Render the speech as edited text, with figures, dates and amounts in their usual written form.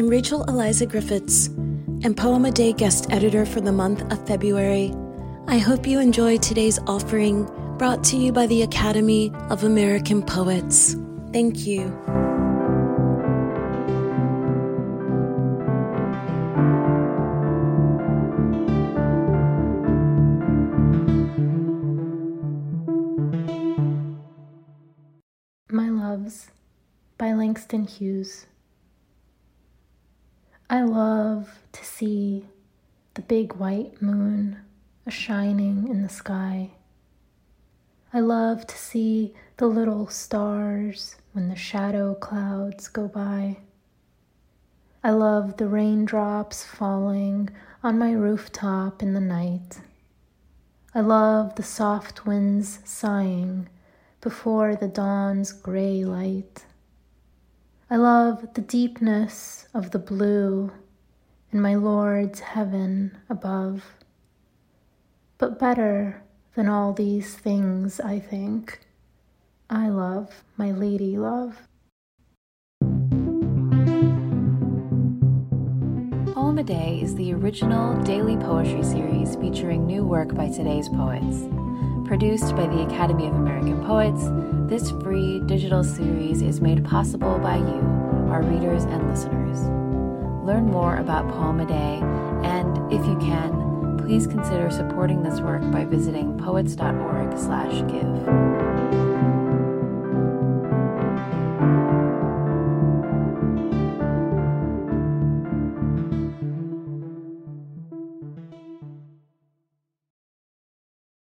I'm Rachel Eliza Griffiths, and Poem A Day guest editor for the month of February. I hope you enjoy today's offering, brought to you by the Academy of American Poets. Thank you. My Loves by Langston Hughes. I love to see the big white moon a-shining in the sky. I love to see the little stars when the shadow clouds go by. I love the raindrops falling on my rooftop in the night. I love the soft winds sighing before the dawn's gray light. I love the deepness of the blue in my Lord's heaven above. But better than all these things, I think, I love my lady love. Poem A Day is the original daily poetry series featuring new work by today's poets. Produced by the Academy of American Poets, this free digital series is made possible by you, our readers and listeners. Learn more about Poem A Day, and if you can, please consider supporting this work by visiting poets.org/give.